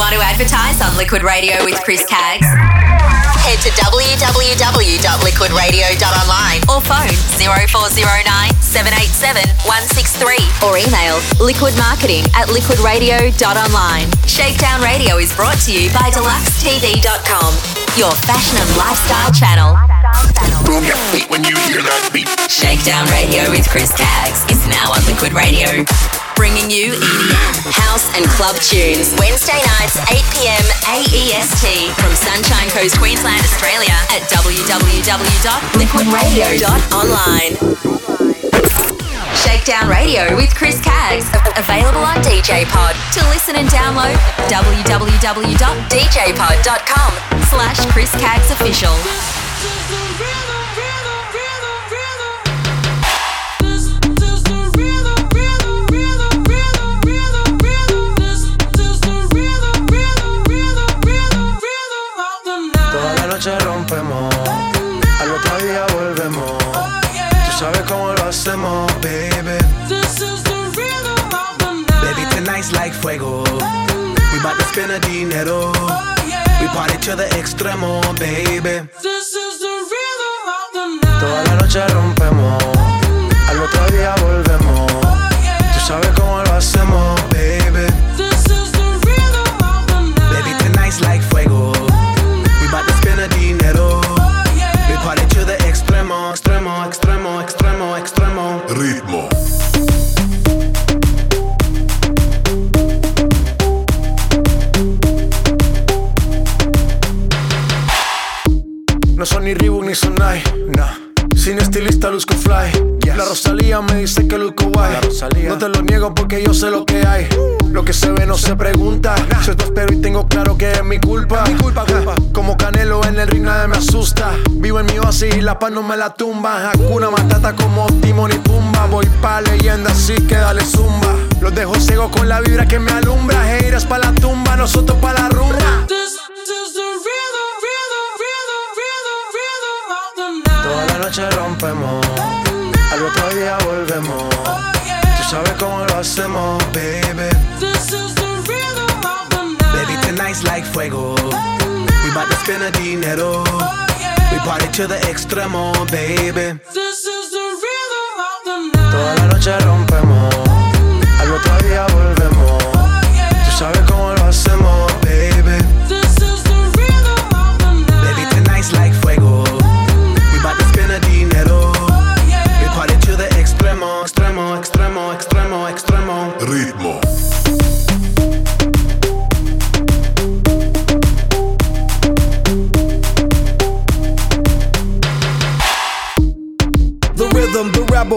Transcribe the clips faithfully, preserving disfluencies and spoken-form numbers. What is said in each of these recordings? Want to advertise on Liquid Radio with Chris Caggs? Head to w w w dot liquid radio dot online or phone zero four zero nine, seven eight seven, one six three or email liquid marketing at liquid radio dot online. Shakedown Radio is brought to you by deluxe t v dot com, your fashion and lifestyle channel. Boom your feet when you hear that beat. Shakedown Radio with Chris Caggs is now on Liquid Radio, bringing you E D M, house and club tunes. Wednesday nights, eight p m A E S T from Sunshine Coast, Queensland, Australia at w w w dot liquid radio dot online. Shakedown Radio with Chris Caggs, available on D J Pod. To listen and download, w w w dot d j pod dot com slash Chris Caggs official. Rompemos, al otro día volvemos. Tú sabes cómo lo hacemos, baby. Baby, tonight's like fuego. We bout to spend a dinero. We party to the extremo, baby. Toda la noche rompemos, al otro día volvemos. Tú sabes cómo lo hacemos, baby. Baby, tonight's like fuego. Dinero, oh, yeah. We party to the extremo, extremo, extremo, extremo, extremo. Ritmo. No son ni Reebok ni Sonai, nah. Sin estilista luzco fly, yes. La Rosalía me dice que luzco guay. No te lo niego porque yo sé lo que hay. uh, Lo que se ve no se pregunta, nah. Soy tostero y tengo claro que es mi culpa, mi culpa, culpa. Como Canelo en el ring nadie me asusta. Vivo en mi oasis y la paz no me la tumba. Hakuna Matata como Timón y Pumba. Voy pa' leyenda así que dale zumba. Los dejo ciego con la vibra que me alumbra. Haters pa' la tumba, nosotros pa' la rumba. Toda la noche rompemos, al otro día volvemos. Oh, yeah. Tú sabes cómo lo hacemos, baby. This is the rhythm of the night. Baby, tonight's like fuego. Oh, no. We bout to spend a dinero. Oh, yeah. We party to the extremo, baby. This is the rhythm of the night. Toda la noche rompemos, oh, al otro día volvemos. Oh, yeah. Tú sabes cómo lo hacemos, baby. This is the rhythm of the night. Baby, tonight's like fuego. Dinero. Oh, yeah. We party to the extremo, extremo, extremo, extremo, extremo. Ritmo. The rhythm, the rebel,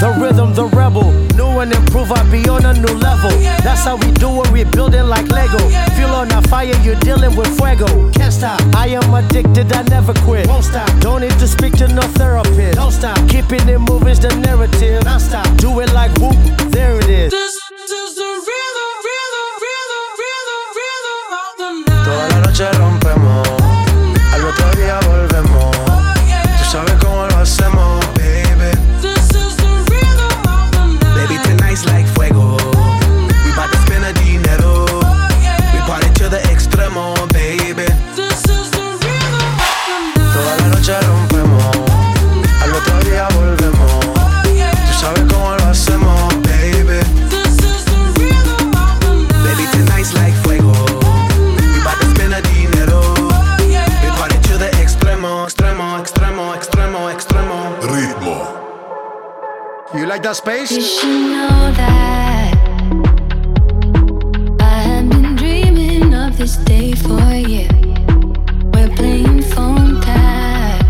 The rhythm, the rebel, new and improve, I be on a new level. That's how we do it, we building like Lego. Fuel on a fire, you dealing with fuego. Can't stop, I am addicted, I never quit. Won't stop, don't need to speak to no therapist. Don't stop, keeping it moving's the narrative. Don't stop, do it like whoop, there it is. This is the rhythm, rhythm, rhythm, rhythm, rhythm of the night. Toda la noche rompemos, oh, al otro día volvemos. Oh, yeah. Tú sabes cómo lo hacemos, baby. It's like fuego. We bout to spend a dinero. We party to the extremo, baby. This is the rhythm of the night. Toda la noche rompemos, al otro día volvemos. Tú sabes cómo lo hacemos, baby. This is the rhythm of the night. Baby, tonight's like fuego. We bout to spend a dinero. We party to the extremo, extremo, extremo, extremo, extremo. Ritmo. You like that space? You should know that I have been dreaming of this day for you. We're playing phone tag.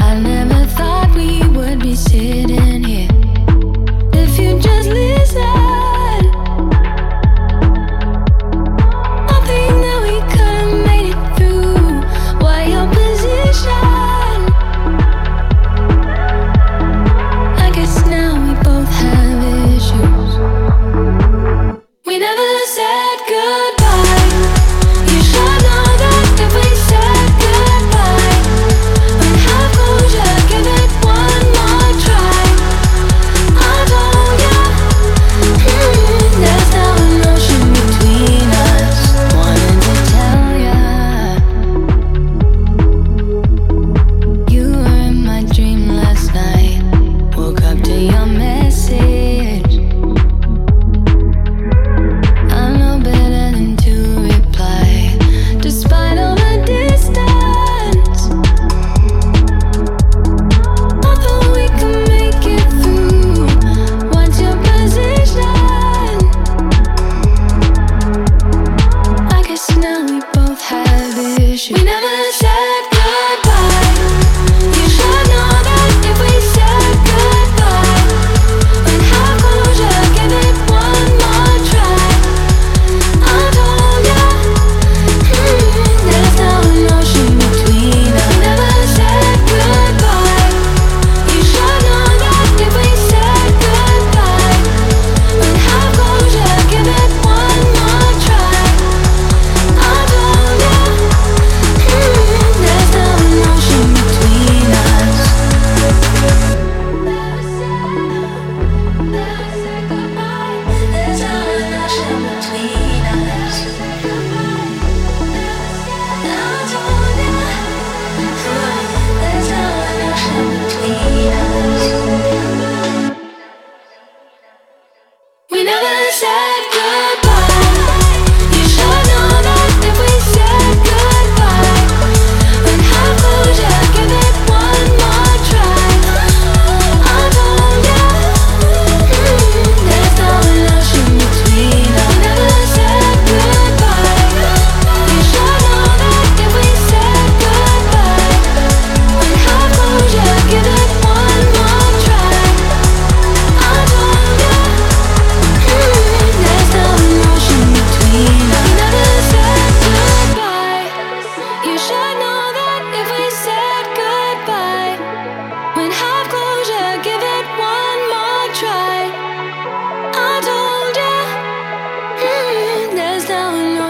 I never thought we would be sitting here. If you just listen. Now we both have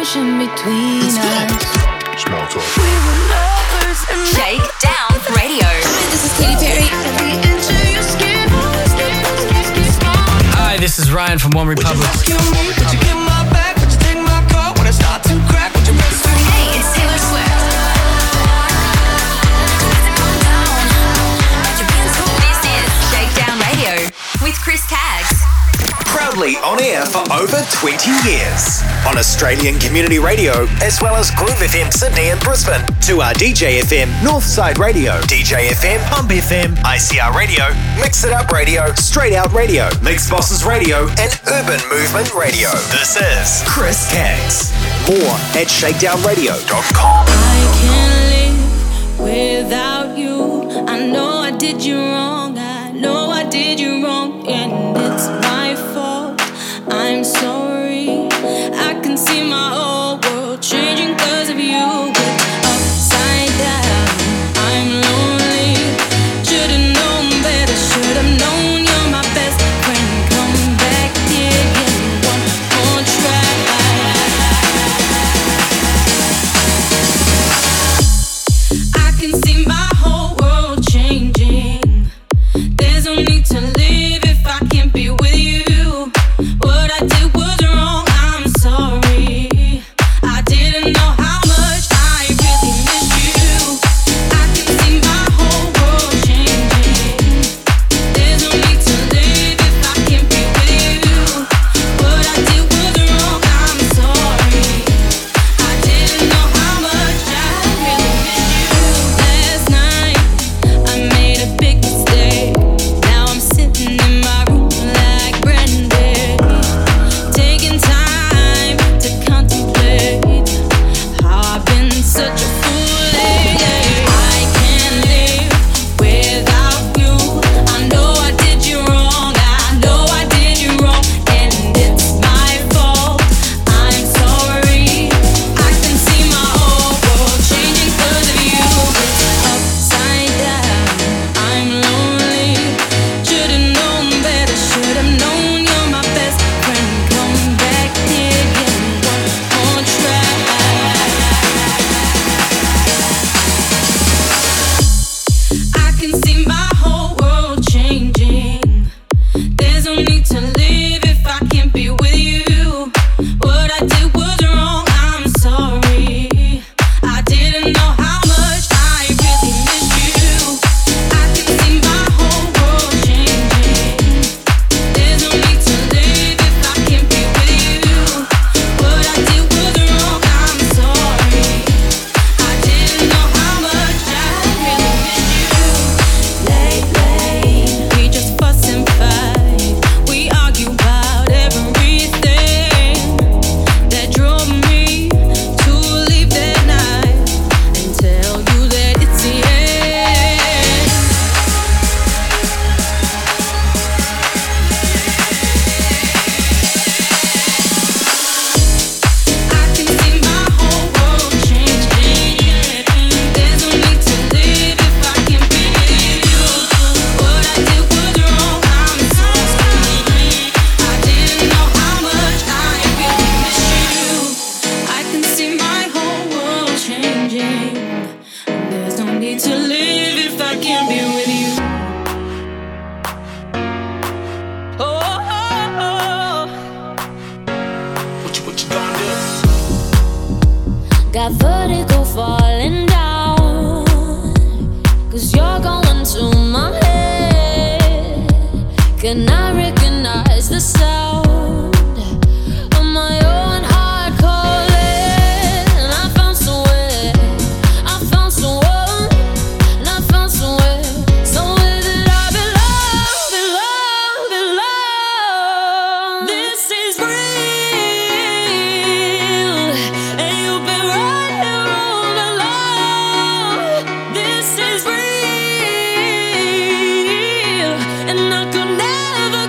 ocean between it's us. Small talk. We were lovers and Shakedown Radio. Hi, this is Katy Perry. Hi, this is Ryan from OneRepublic. Hey, it's Taylor Swift. This is Shakedown Radio with Chris Caggs. Proudly on air for over twenty years on Australian Community Radio, as well as Groove F M Sydney and Brisbane, to our D J F M, Northside Radio, D J F M, Pump F M, I C R Radio, Mix It Up Radio, Straight Out Radio, Mix Bosses Radio, and Urban Movement Radio. This is Chris Caggs. More at shakedown radio dot com. I can't live without you. I know I did you wrong. I know I did you wrong, and it's my fault. I'm sorry. I can see my whole world changing because of you. This is real, and I could never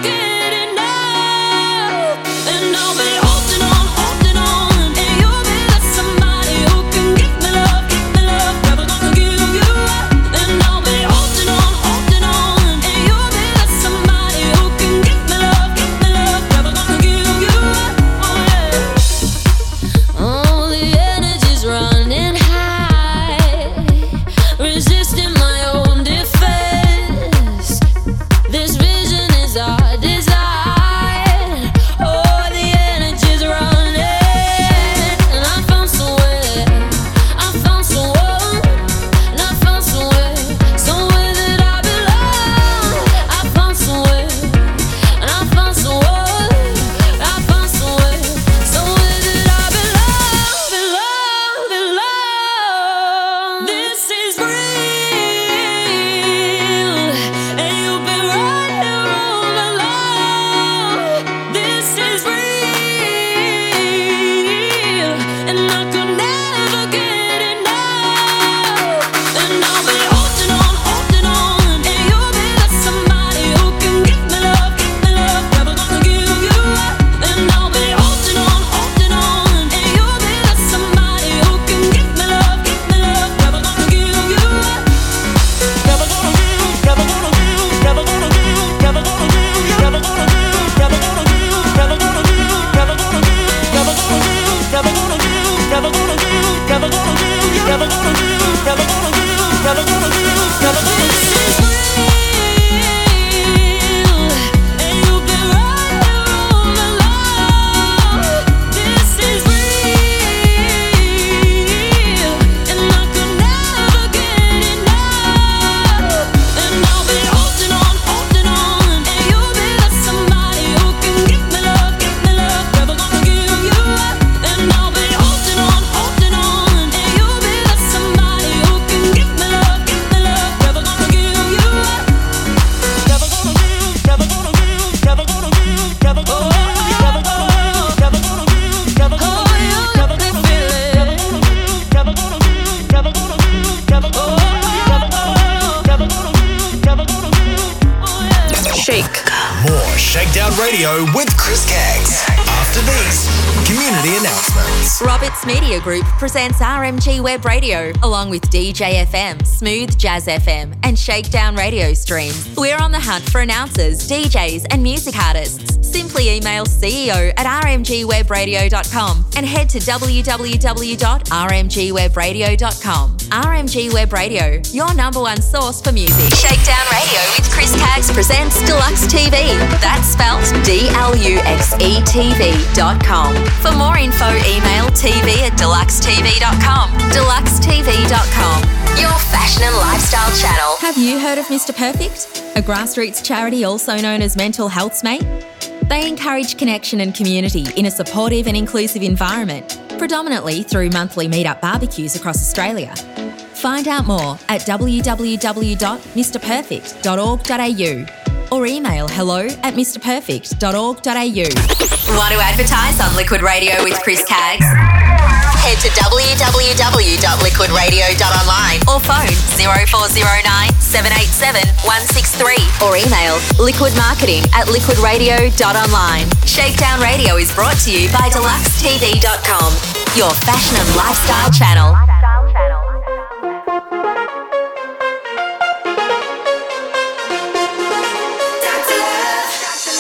Radio with Chris Caggs. After these, community announcements. Roberts Media Group presents R M G Web Radio, along with D J F M, Smooth Jazz F M and Shakedown Radio streams. We're on the hunt for announcers, D Js and music artists. Simply email C E O at r m g web radio dot com and head to w w w dot r m g web radio dot com. R M G Web Radio, your number one source for music. Shakedown Radio with Chris Caggs presents Deluxe T V. That's spelled D L U X E T V dot com. For more info, email t v at deluxe t v dot com. deluxe t v dot com, your fashion and lifestyle channel. Have you heard of Mr Perfect, a grassroots charity also known as Mental Health's Mate? They encourage connection and community in a supportive and inclusive environment, predominantly through monthly meet-up barbecues across Australia. Find out more at w w w dot m r perfect dot org dot a u or email hello at m r perfect dot org dot a u. Want to advertise on Liquid Radio with Chris Caggs? Head to w w w dot liquid radio dot online or phone zero four zero nine seven eight seven one six three or email liquidmarketing at liquidradio.online. Shakedown Radio is brought to you by deluxe t v dot com, your fashion and lifestyle channel.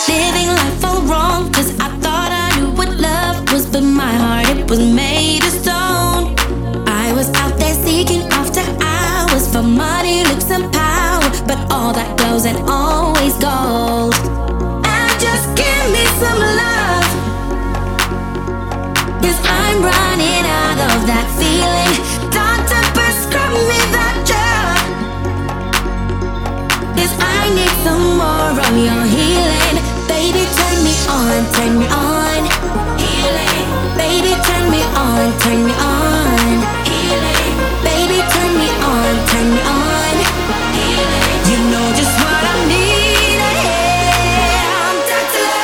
Living life all wrong, 'cause I thought I knew what love was, but my heart, it was made of stone. I was out there seeking after hours for money, looks and power, but all that glows and always gold. I just give me some love, 'cause I'm running out of that feeling. Doctor, prescribe me that drug, 'cause I need some more of your healing. Baby, turn me on, turn me on, healing. Baby, turn me on, turn me on, healing. Baby, turn me on, turn me on, healing. You know just what I need, yeah. I'm Doctor Love.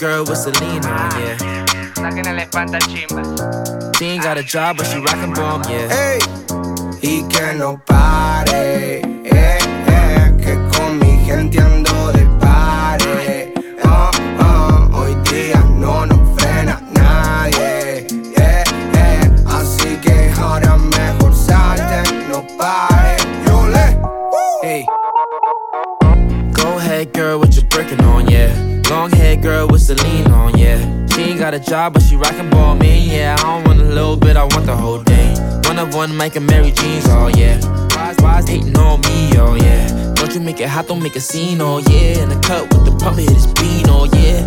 Girl with Selena, yeah. She ain't got a job, but she rockin' bomb, yeah. Hey, y que no pare, eh, eh, que con mi gente ando de pare. Oh, oh, hoy día no nos frena nadie, eh, eh, así que ahora mejor salte, no pare. Yo le, hey. Go ahead, girl, what you breaking on, yeah. Long hair, girl, with Selena on, yeah. She ain't got a job, but she rockin' ball, man, yeah. I don't want a little bit, I want the whole thing. One of one, Mike and Mary Jeans, oh yeah. Why's, why's hating on me, oh yeah. Don't you make it hot, don't make a scene, oh yeah. In the cut with the pump, hit his bean, oh yeah.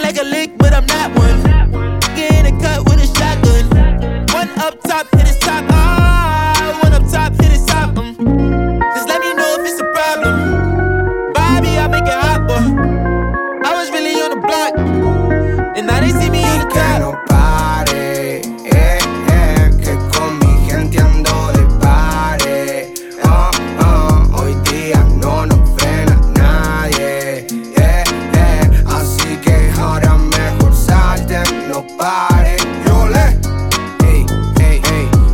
Like a lick, but I'm not one. Get in the cut with a shotgun. One up top, hit his top, ah. One up top, hit his top, um. Just let me know if it's a problem. Bobby, I make it hot, boy. I was really on the block. And now they see me in the cut. No pare, eh, eh, que con mi gente ando de pare. Oh, oh, hoy día no nos frena nadie. Eh, eh, así que ahora mejor salte, no pare. Yo le, hey, hey,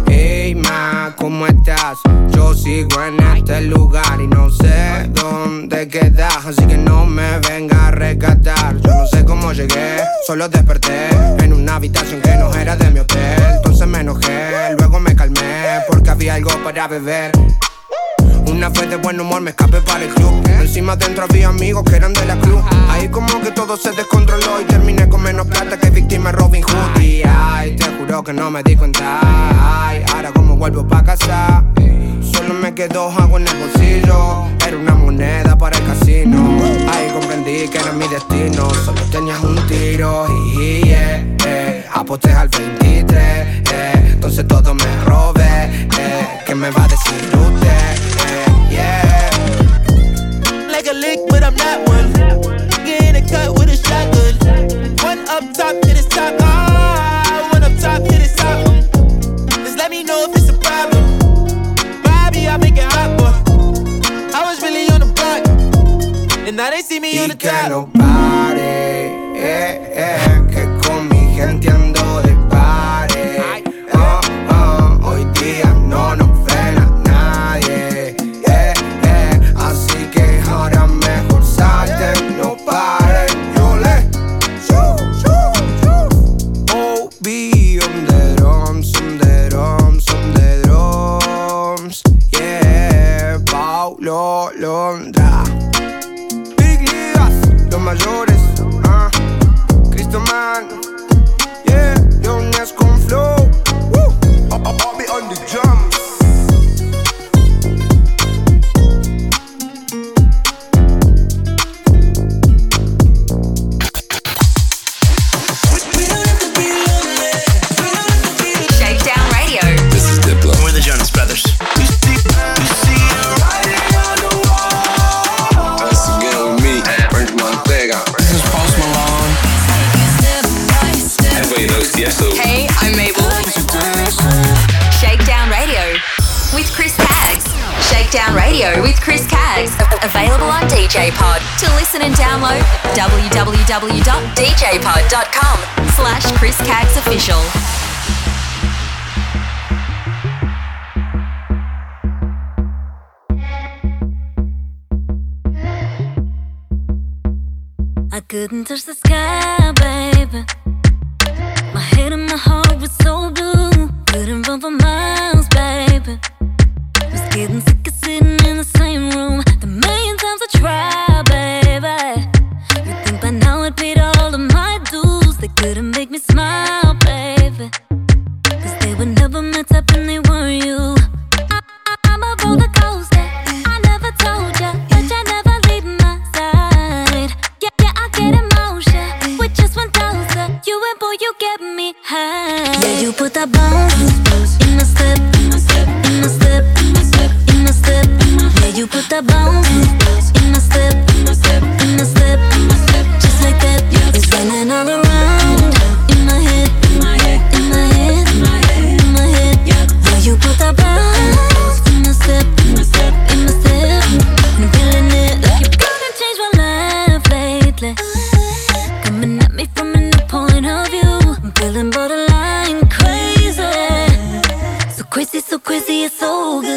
hey, hey, ma, ¿cómo estás? Yo sigo en este lugar y no sé dónde quedas, así que no me venga a rescatar. Yo no sé cómo llegué, solo desperté en una habitación que no era de mi hotel. Entonces me enojé, luego me calmé porque había algo para beber. Una vez de buen humor me escapé para el club. Encima dentro había amigos que eran de la club. Ahí como que todo se descontroló y terminé con menos plata que víctima Robin Hood. Y ay, te juro que no me di cuenta. Ay, ahora como vuelvo pa' casa, solo me quedó algo en el bolsillo. Era una moneda para el casino. Ahí comprendí que era mi destino. Solo tenías un tiro y yeah, eh. Aposté al veintitrés, eh. Entonces todo me robé, eh. ¿Qué me va a decir usted? Eh, yeah. Like a lick, but I'm not one. Get in a cut with a shotgun. One up top, hit his top. Ah, one up top, hit his top. Just let me know if it's a problem. I make it hot, boy. I was really on the block, and now they see me on the top. Y que no pare, eh, eh, que con mi gente ando de pare. Oh, oh, hoy día no nos frena nadie, eh, eh, así que ahora mejor salte, no pare, yo le. Oh, be on the drums, on the drums, on the drums. Paulo Londra, Big Ligas, los mayores, ah, uh. Cristo Man, yeah, Leones con flow, woo, I'll, I'll be on the drums. We don't have to be lonely, we don't have to be lonely. Shakedown Radio. This is Diplo. We're the Jonas Brothers. We see, we see you riding. Hey, I'm Mabel. Shakedown Radio with Chris Caggs. Shakedown Radio with Chris Caggs. Available on D J Pod. To listen and download, www.djpod.com slash Chris Caggs official. I couldn't touch the sky, baby. My head and my heart was so blue. Couldn't run for miles, baby. Was getting sick of sitting in the same room. The million times I tried, baby. You'd think by now I'd paid all of my dues. They couldn't make me smile, baby. Cause they were never my type and they weren't you. I, I, I'm a roller coaster. I never told ya, but you never leave my side. Yeah, yeah, I get emotion with just one dose. You and boy, you get me high. Yeah, you put that bounce in my step, in my step, in my step, in my step. Yeah, you put that bounce in my step, in my step, in my step. Just like that, it's running all around in my head, in my head, in my head, in my head. Yeah, you put that bounce in my step, in my step, in my step. I'm feeling it. You couldn't change my life lately. Coming at me from another point of view. Feeling borderline crazy. So crazy, so crazy, it's so good.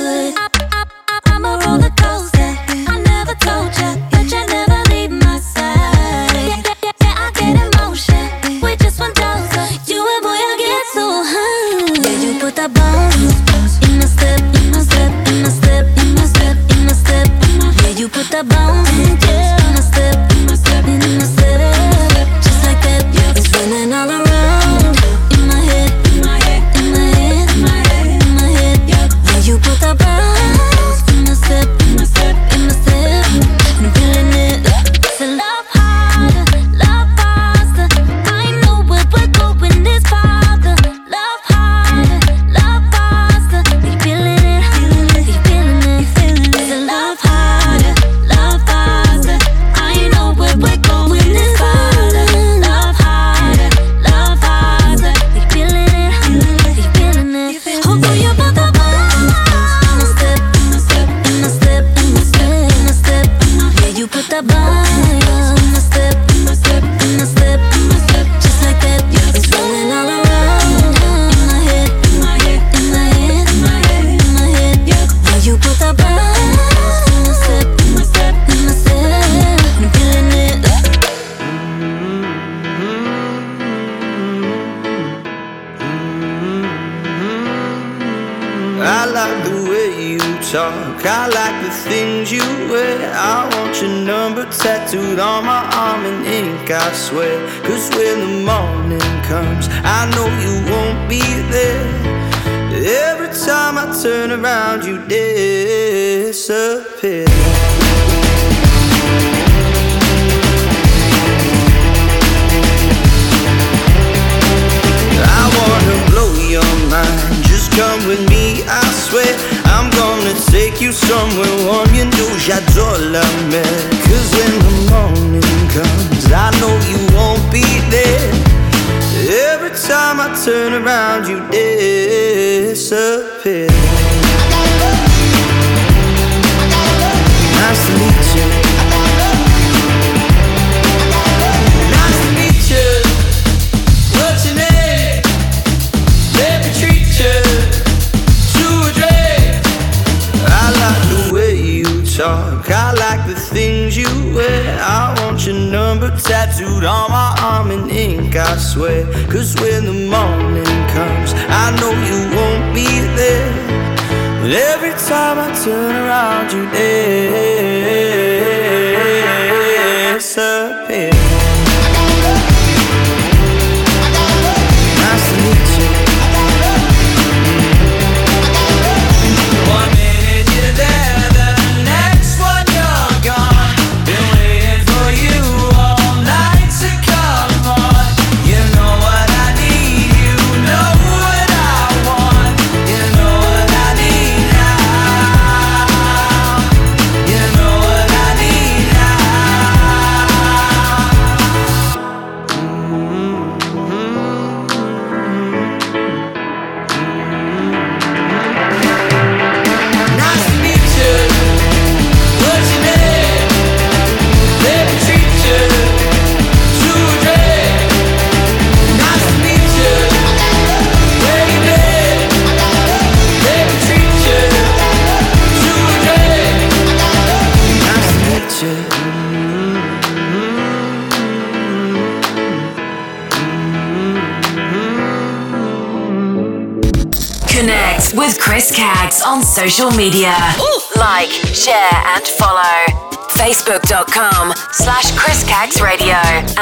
Social media. Ooh. Like, share and follow. Facebook.com slash Chris Caggs Radio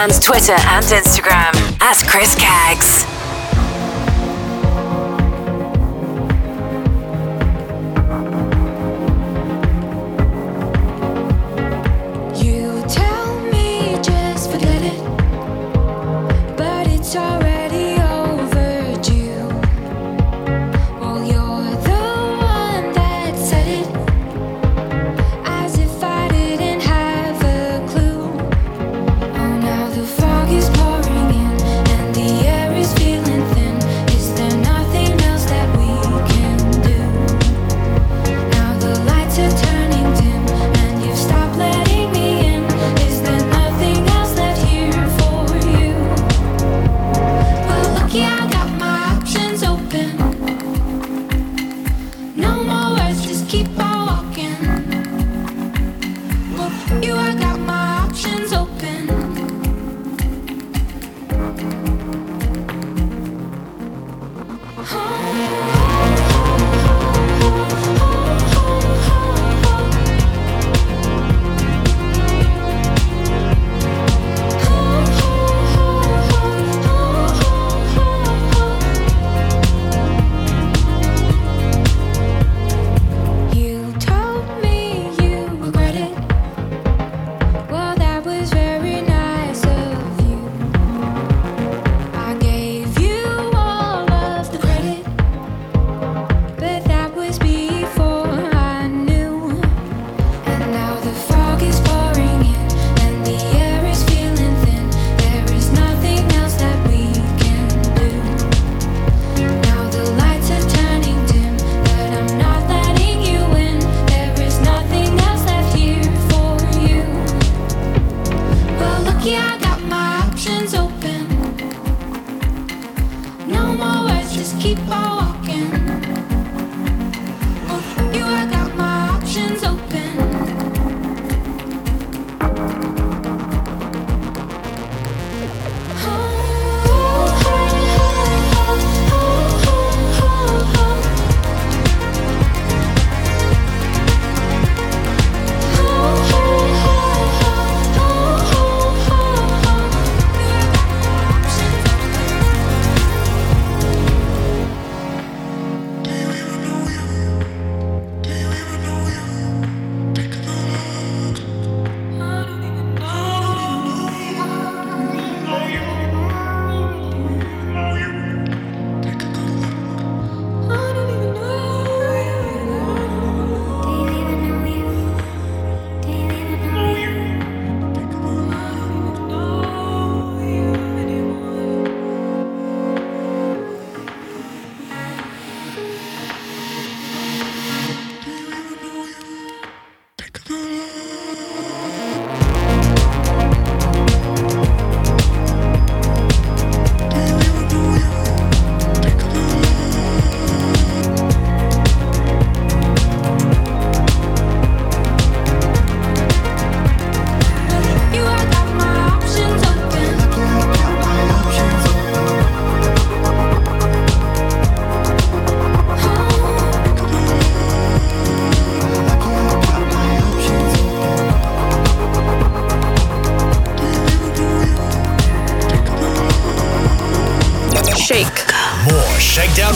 and Twitter and Instagram at Chris Caggs.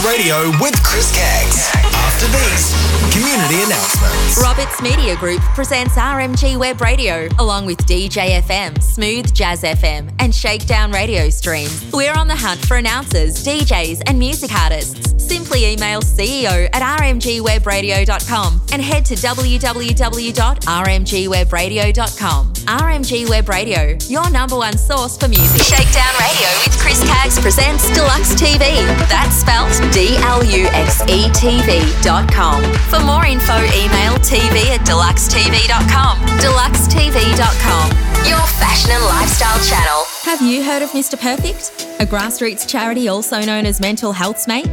Radio with Chris Caggs. After these, community announcements. Roberts Media Group presents R M G Web Radio, along with D J F M, Smooth Jazz F M and Shakedown Radio streams. We're on the hunt for announcers, D Js and music artists. Simply email C E O at r m g web radio dot com and head to w w w dot r m g web radio dot com. R M G Web Radio, your number one source for music. Shakedown Radio with Chris Caggs presents Deluxe T V. That's spelled D L U X E T V dot com. For more info, email tv at deluxe t v dot com. deluxe t v dot com, your fashion and lifestyle channel. Have you heard of Mr Perfect, a grassroots charity also known as Mental Health's Mate?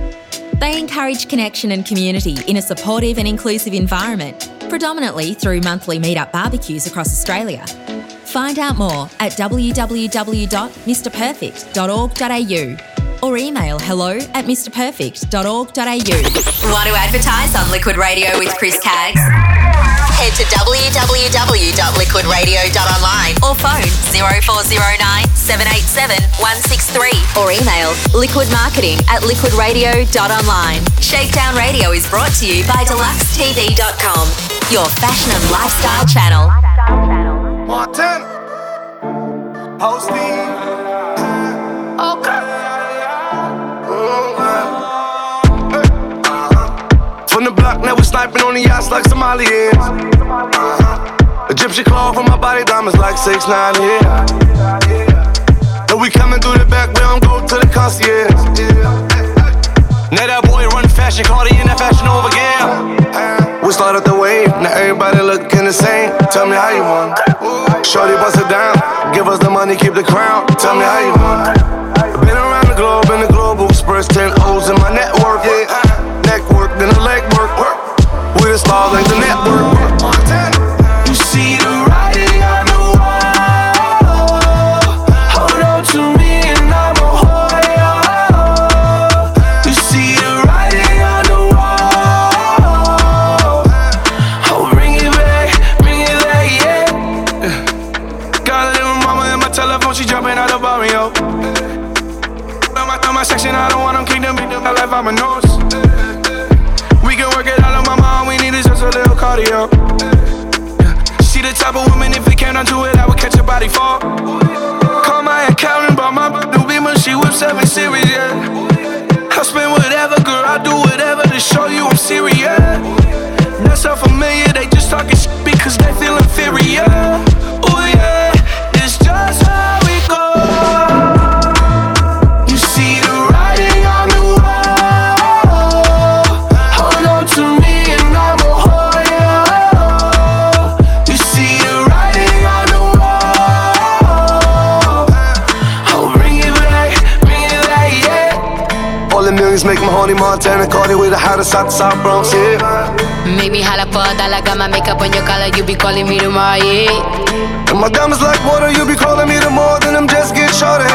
They encourage connection and community in a supportive and inclusive environment, predominantly through monthly meet-up barbecues across Australia. Find out more at w w w dot m r perfect dot org dot a u or email hello at m r perfect dot org dot a u. Want to advertise on Liquid Radio with Chris Caggs? Head to w w w dot liquid radio dot online or phone zero four zero nine, seven eight seven, one six three or email liquidmarketing at liquidradio.online. Shakedown Radio is brought to you by deluxe t v dot com, your fashion and lifestyle channel. Montana. Posting. Okay. Uh-huh. From the block, now we sniping on the yachts like Somalians. Uh-huh. Egyptian cloth on my body, diamonds like six nine here. Yeah. No, we coming through the back, we don't go to the concierge. Yeah. Now that boy run fashion, Cardi in that fashion over again. Uh-huh. We started the wave, now everybody looking the same. Tell me how you want. Shorty bust it down. Give us the money, keep the crown. Tell me how you want. Been around the globe, in the global spurs, ten O's in my network. Yeah, neck work, then the leg work. We the stars like the network. You see the writing on the wall. Hold on to me and I'ma hold you. You see the writing on the wall. Oh, bring it back, bring it back, yeah. Got a little mama in my telephone, she jumping out the barrio. I'm out of my section, I don't want them kingdom in my life, I'm a nose. We can work it out on my mind, we need is just a little cardio. She the type of woman, if it came down to it, I would catch her body fall. Call my accountant, bought my new beamer, she whips seven series, yeah. I spend whatever, girl, I do whatever to show you I'm serious. That's so familiar, they just talking shit because they feel inferior. Oh yeah, it's just how we go. You see the writing on the wall. Hold on to me and I'ma hold you. You see the writing on the wall. Oh, bring it back, bring it back, yeah. All the millions make my horny, Montana Cardi with the hottest out the South Bronx, yeah. Make me holla for a dollar, got my makeup on your collar, you be calling me tomorrow, yeah. And my diamonds like water, you be calling me tomorrow, then I'm just getting shorter.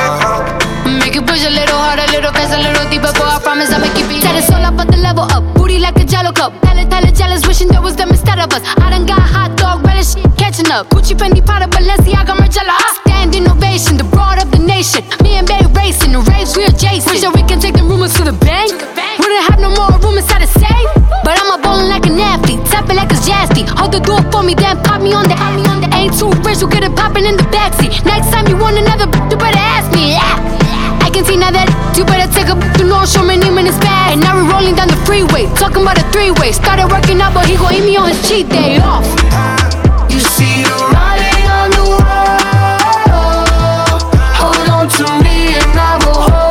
Make you push a little harder, a little faster, a little deeper, but I promise I'ma keep it. Set it's all up at the level up, booty like a jello cup. Hella, hella jealous, wishing there was them instead of us. I done got hot dog, better shit catching up. Gucci, Fendi, Prada, Balenciaga, Margiela. I stand in ovation, the broad of the nation. Me and Bae racing, the raves we adjacent. Wish that we can take the rumors to the bank. Wouldn't have no more room inside the safe. But I'ma ballin' like a athlete, tap it like it's jazzy. Hold the door for me, then pop me on the alley. On the ain't too rich, you get it poppin' in the backseat. Next time you want another, you better ask me. Yeah. I can see now that you better take a to know show many minutes back. And now we're rolling down the freeway, talking about a three-way. Started working out, but he gon' eat me on his cheat day off. You see the writing on the wall. Hold on to me and I will hold.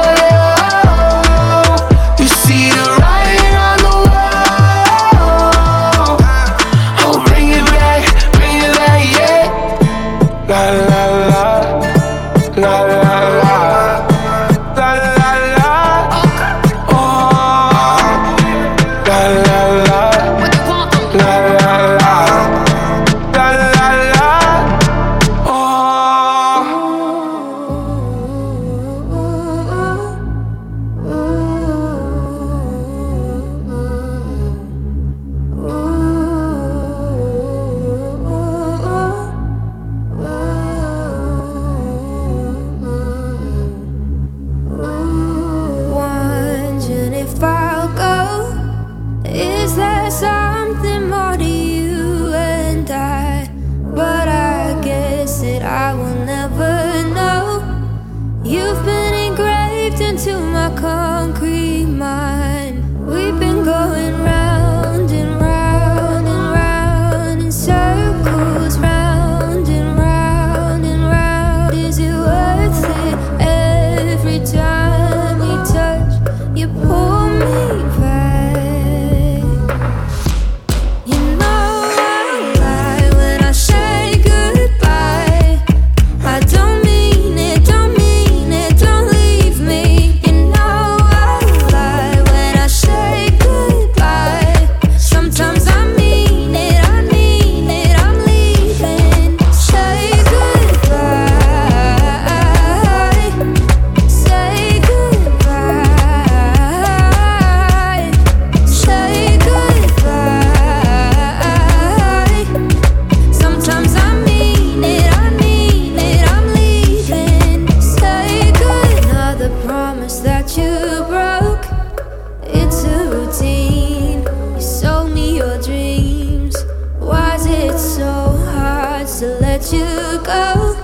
let you go.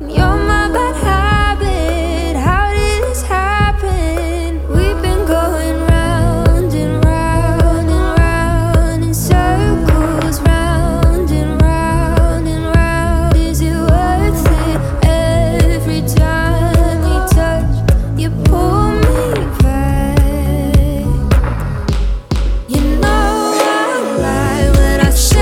And you're my bad habit. How did this happen? We've been going round and round and round in circles, round and round and round. Is it worth it? Every time we touch, you pull me back. You know I lie when I say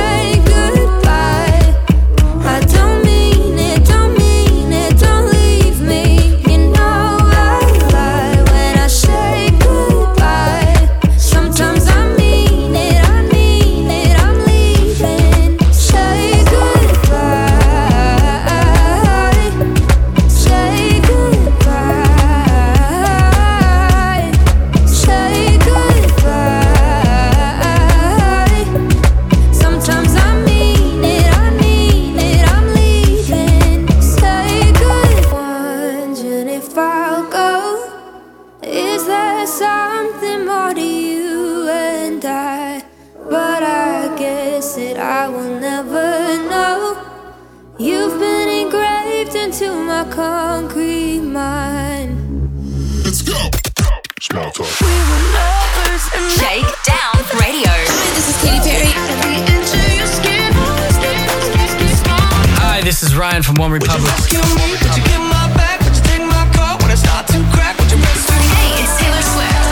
Ryan from OneRepublic. Hey, it's Taylor Swift.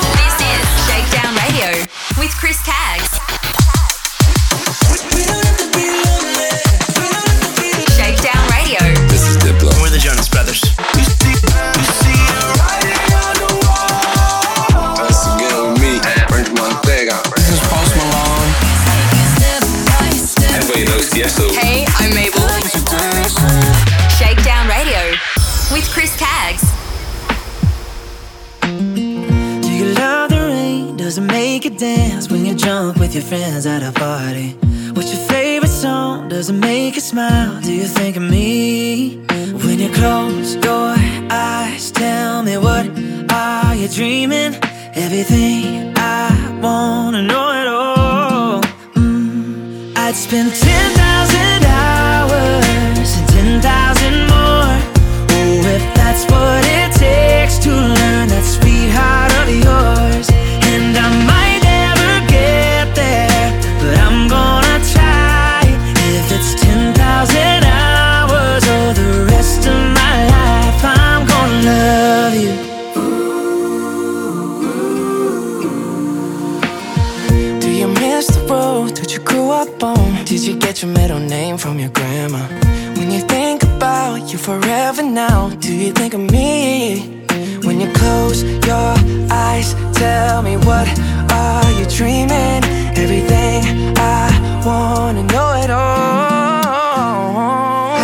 This is Shakedown Radio with Chris Caggs. Shakedown Radio. This is Diplo. We're the Jonas Brothers. Hey, I'm Mabel. Shakedown Radio with Chris Caggs. Do you love the rain? Does it make you dance when you're drunk with your friends at a party? What's your favorite song? Does it make you smile? Do you think of me? When you close your eyes, tell me what are you dreaming? Everything I wanna know at all. Mm, I'd spend ten that's what it takes to learn that sweetheart of yours. And I might never get there, but I'm gonna try. If it's ten thousand hours or the rest of my life, I'm gonna love you. Ooh. Do you miss the road that you grew up on? Did you get your middle name from your grandma? When you think about you forever now, do you think of me? When you close your eyes, tell me what are you dreaming? Everything I wanna know at all.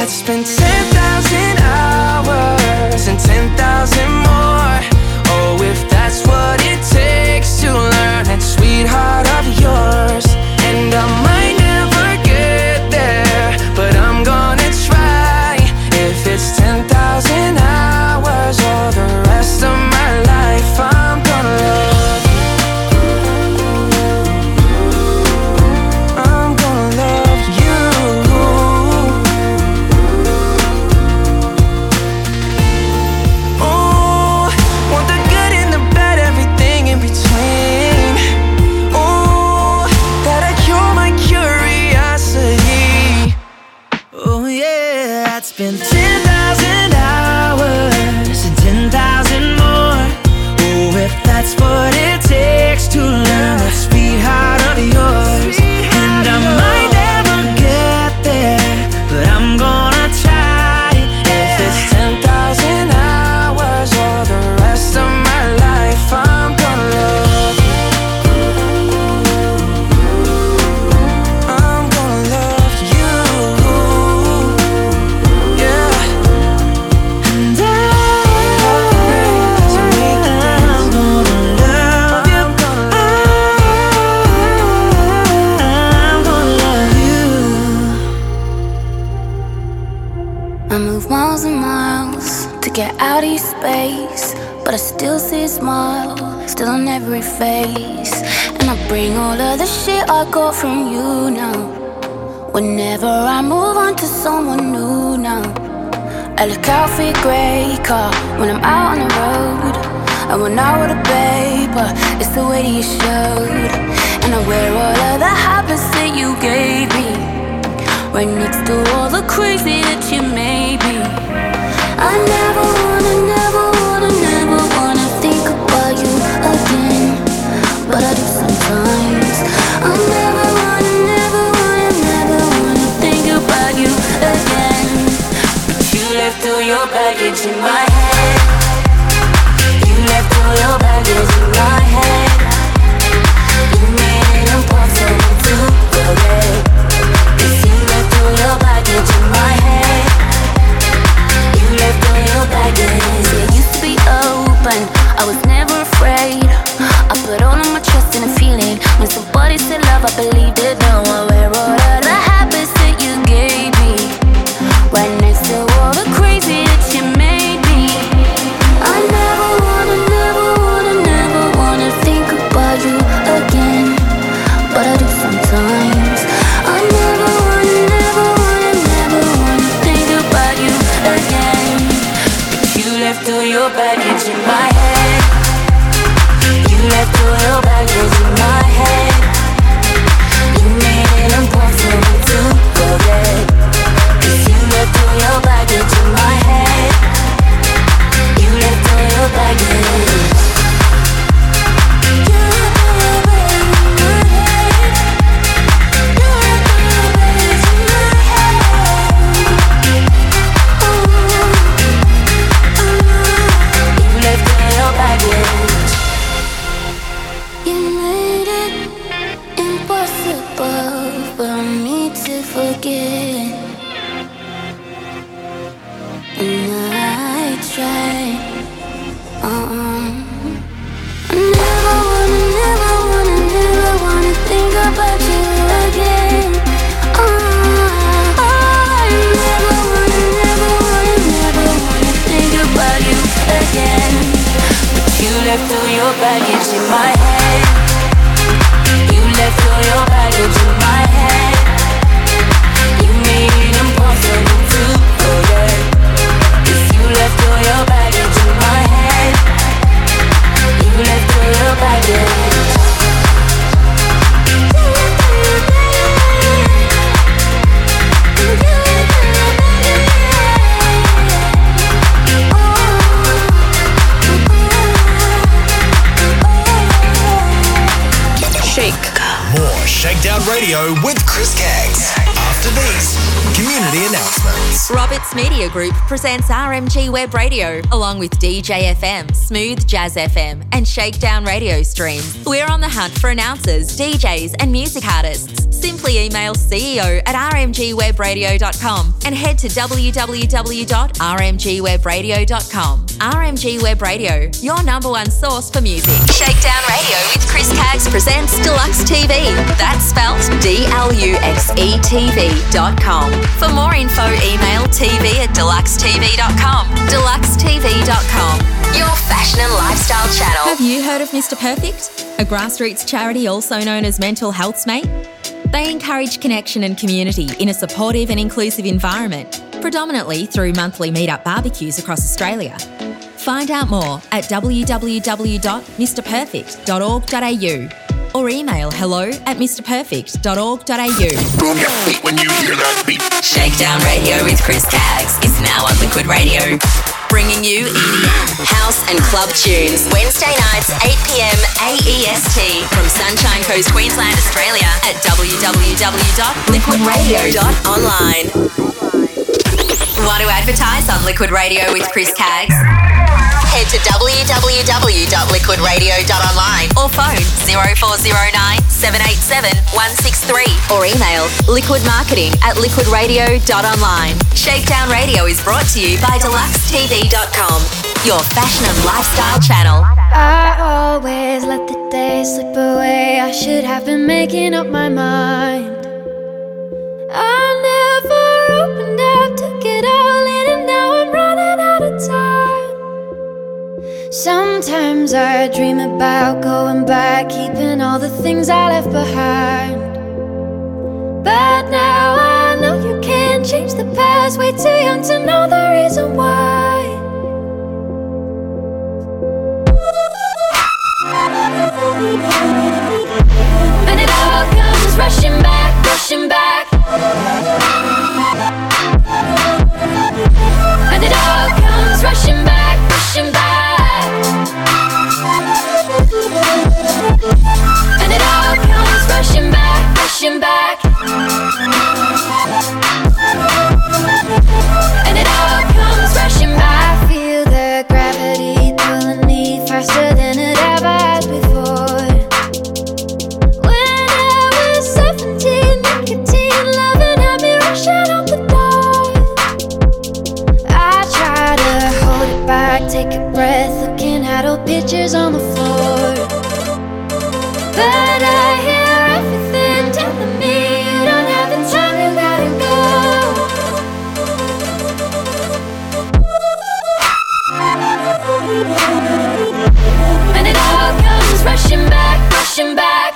I'd spend ten thousand hours and ten thousand more. Oh, if that's what it takes to learn that sweetheart of yours. And I might never get there, but I'm gonna try. If it's ten thousand hours or the rest of my life, I'm gonna love you. I'm gonna love you. Ooh, want the good and the bad, everything in between. Ooh, that'll cure my curiosity. Oh yeah, it's been that's what it takes to learn that sweetheart of yours. And I might never get there, but I'm gonna try. If it's ten thousand hours or the rest of my life, I'm gonna love you. I'm gonna love you. Yeah. And get out of your space, but I still see a smile still on every face. I bring all of the shit I got from you now. Whenever I move on to someone new now, I look out for your grey car when I'm out on the road. And when I with a paper, it's the way that you showed. And I wear all of the habits that you gave me, right next to all the crazy that you made me. I never wanna, never wanna, never wanna think about you again, but I do sometimes. I never wanna, never wanna, never wanna think about you again, but you left all your baggage in my head. You left all your baggage in my head. You made it impossible to go back, 'cause you left all your baggage in my head. You left all your baggage. It used to be open, I was never afraid. I put all of my trust in a feeling. When somebody said love, I believed it. Now I wear all of the habits that you gave me, right next to all the crazy that you made me. I never wanna, never wanna, never wanna think about you again, but I do sometimes. I never wanna, never wanna, never wanna think about you again, but you left all your baggage in my head. You left all your baggage in my head. You made it impossible to go back, 'cause you left all your baggage in my head. You left all your baggage. You left all your baggage. Forget, and I tried. Uh-uh. I never wanna, never wanna, never wanna think about you again. Uh-uh. I never wanna, never wanna, never wanna think about you again, but you left all your baggage in my head. You left all your baggage in my head. Impossible to forget, 'cause you left all your baggage in my head. You left all your baggage. Shake. More Shakedown Radio with Chris Caggs. After these community announcements. Roberts Media Group presents R M G Web Radio, along with D J F M, Smooth Jazz F M and Shakedown Radio streams. We're on the hunt for announcers, D Js and music artists. Simply email C E O at r m g web radio dot com and head to w w w dot r m g web radio dot com. R M G Web Radio, your number one source for music. Shakedown Radio with Chris Caggs presents Deluxe T V. That's spelled D L U X E T V dot com. For more info, email tv at deluxe t v dot com. deluxe t v dot com, your fashion and lifestyle channel. Have you heard of Mr Perfect? A grassroots charity also known as Mental Health's Mate. They encourage connection and community in a supportive and inclusive environment, predominantly through monthly meet-up barbecues across Australia. Find out more at w w w dot m r perfect dot org dot a u or email hello at m r perfect dot org dot a u. Boom your feet when you hear that beat. Shakedown Radio with Chris Caggs is now on Liquid Radio, bringing you E D M, house and club tunes. Wednesday nights, eight p m A E S T, from Sunshine Coast, Queensland, Australia at w w w dot liquid radio dot online. Want to advertise on Liquid Radio with Chris Caggs? Head to w w w dot liquid radio dot online or phone zero four zero nine, seven eight seven, one six three or email liquidmarketing at liquid radio dot online. Shakedown Radio is brought to you by deluxe t v dot com, your fashion and lifestyle channel. I always let the day slip away. I should have been making up my mind. I never opened up, took it all in, and now I'm running out of time. Sometimes Sometimes I dream about going back, keeping all the things I left behind. But now I know you can't change the past, way too young to know the reason why. And it all comes rushing back, rushing back. And it all comes rushing back, rushing back. And it all comes rushing back, rushing back. And it all comes rushing back. I feel the gravity pulling me faster than it ever has before. Take a breath, looking at old pictures on the floor. But I hear everything telling me you don't have the time, you gotta go. And it all comes rushing back, rushing back.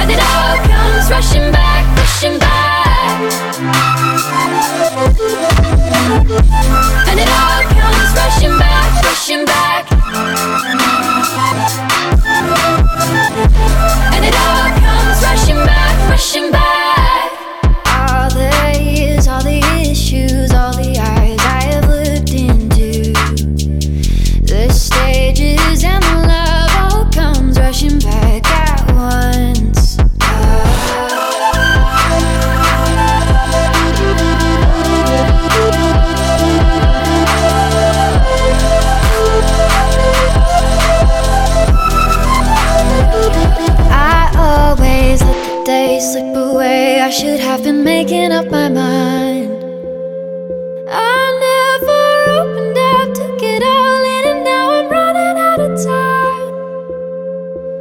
And it all comes rushing back, rushing back. And it all comes rushing back, rushing back. And it all comes rushing back, rushing back. All the years, all the issues, all the eyes I have looked into, the stages and the love all comes rushing back at once. Days slip away, I should have been making up my mind. I never opened up, took it all in, and now I'm running out of time.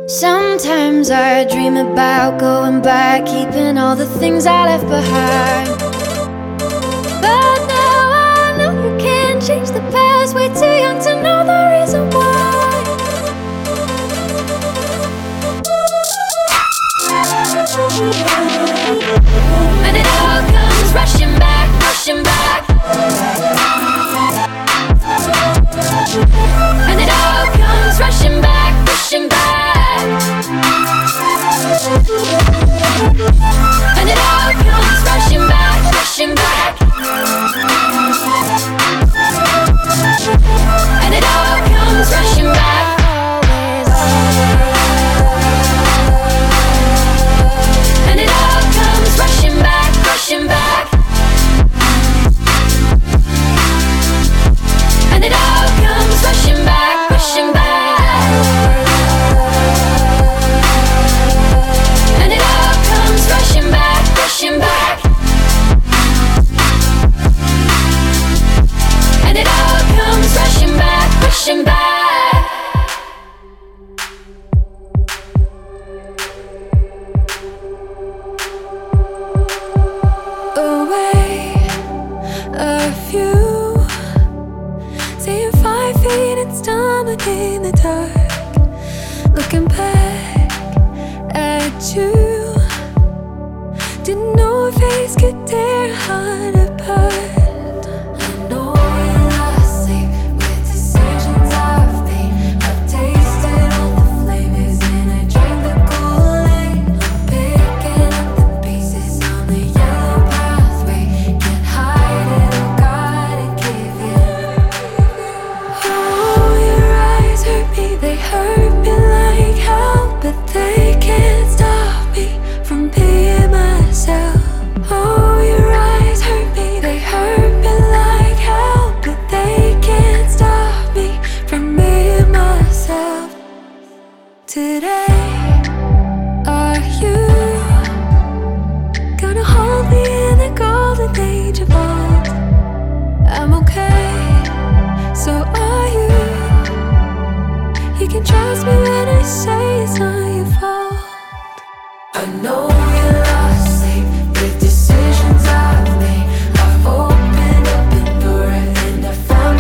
Sometimes I dream about going back, keeping all the things I left behind. But now I know you can't change the past, way too young to know the reason why. And it all comes rushing back, rushing back. And it all comes rushing back, rushing back. And it all comes rushing back, rushing back. And it all comes rushing back. Rushing back, rushing back. And it all comes rushing back, rushing back. And it all comes rushing back, rushing back. And it all comes rushing back, rushing back. In the dark, looking back at you, didn't know a face could tear heart apart. Decisions I've made, I've opened up and door, and I found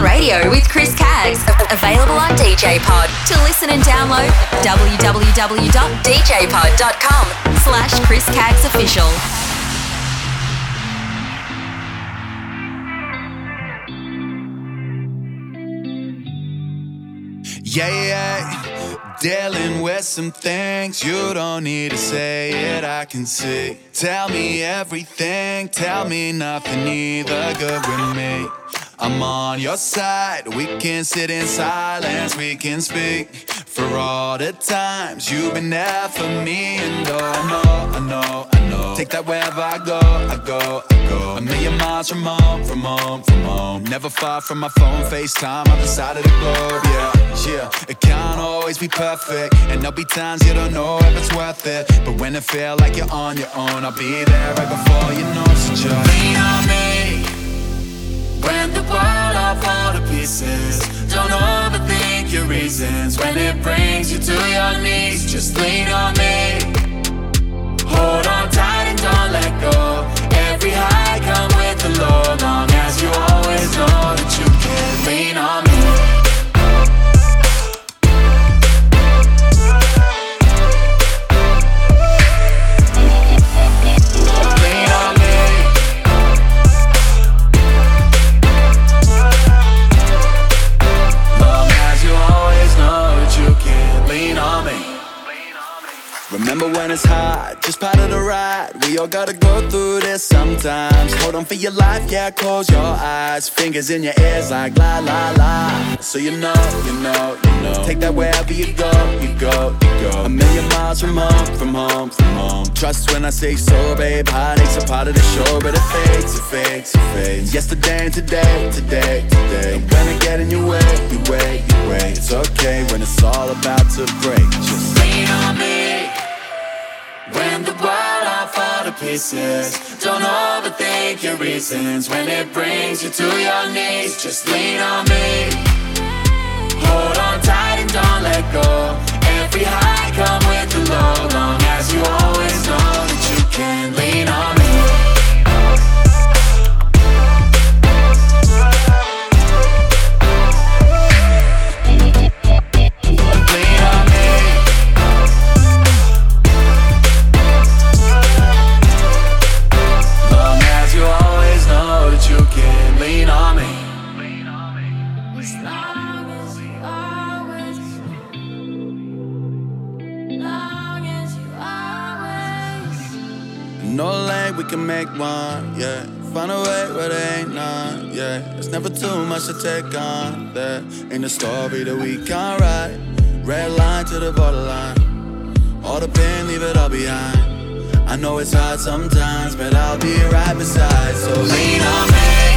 Shakedown Radio with Chris Caggs, available on D J Pod. To listen and download, w w w dot d j pod dot com slash Chris Caggs official. Yeah, dealing with some things you don't need to say it, I can see. Tell me everything, tell me nothing, either good with me. I'm on your side, we can sit in silence, we can speak. For all the times you've been there for me, and oh, I know, I know, I know. Take that wherever I go, I go, I go. A million miles from home, from home, from home. Never far from my phone, FaceTime, other side of the globe, yeah, yeah. It can't always be perfect, and there'll be times you don't know if it's worth it. But when it feel like you're on your own, I'll be there right before you know, so just lean on me. When the world all fall to pieces, don't overthink your reasons. When it brings you to your knees, just lean on me. Hold on tight and don't let go. Every high comes with a low, long as you always know that you can lean on me. Remember when it's hard, just part of the ride. We all gotta go through this sometimes. Hold on for your life, yeah, close your eyes. Fingers in your ears like la la la. So you know, you know, you know. Take that wherever you go, you go, you go. A million miles from home, from home, from home. Trust when I say so, babe. Heartaches are part of the show, but it fades, it fades, it fades. Yesterday and today, today, today. And when it get in your way, you wait, you wait. It's okay when it's all about to break. Just lean on me. When the world all falls to pieces, don't overthink your reasons. When it brings you to your knees, just lean on me. Hold on tight and don't let go. Every high comes with a low, long as you always know that you can lean on me. No lane, we can make one, yeah. Find a way where there ain't none, yeah. It's never too much to take on, there ain't a story that we can't write. Red line to the borderline, all the pain, leave it all behind. I know it's hard sometimes, but I'll be right beside. So lean on me.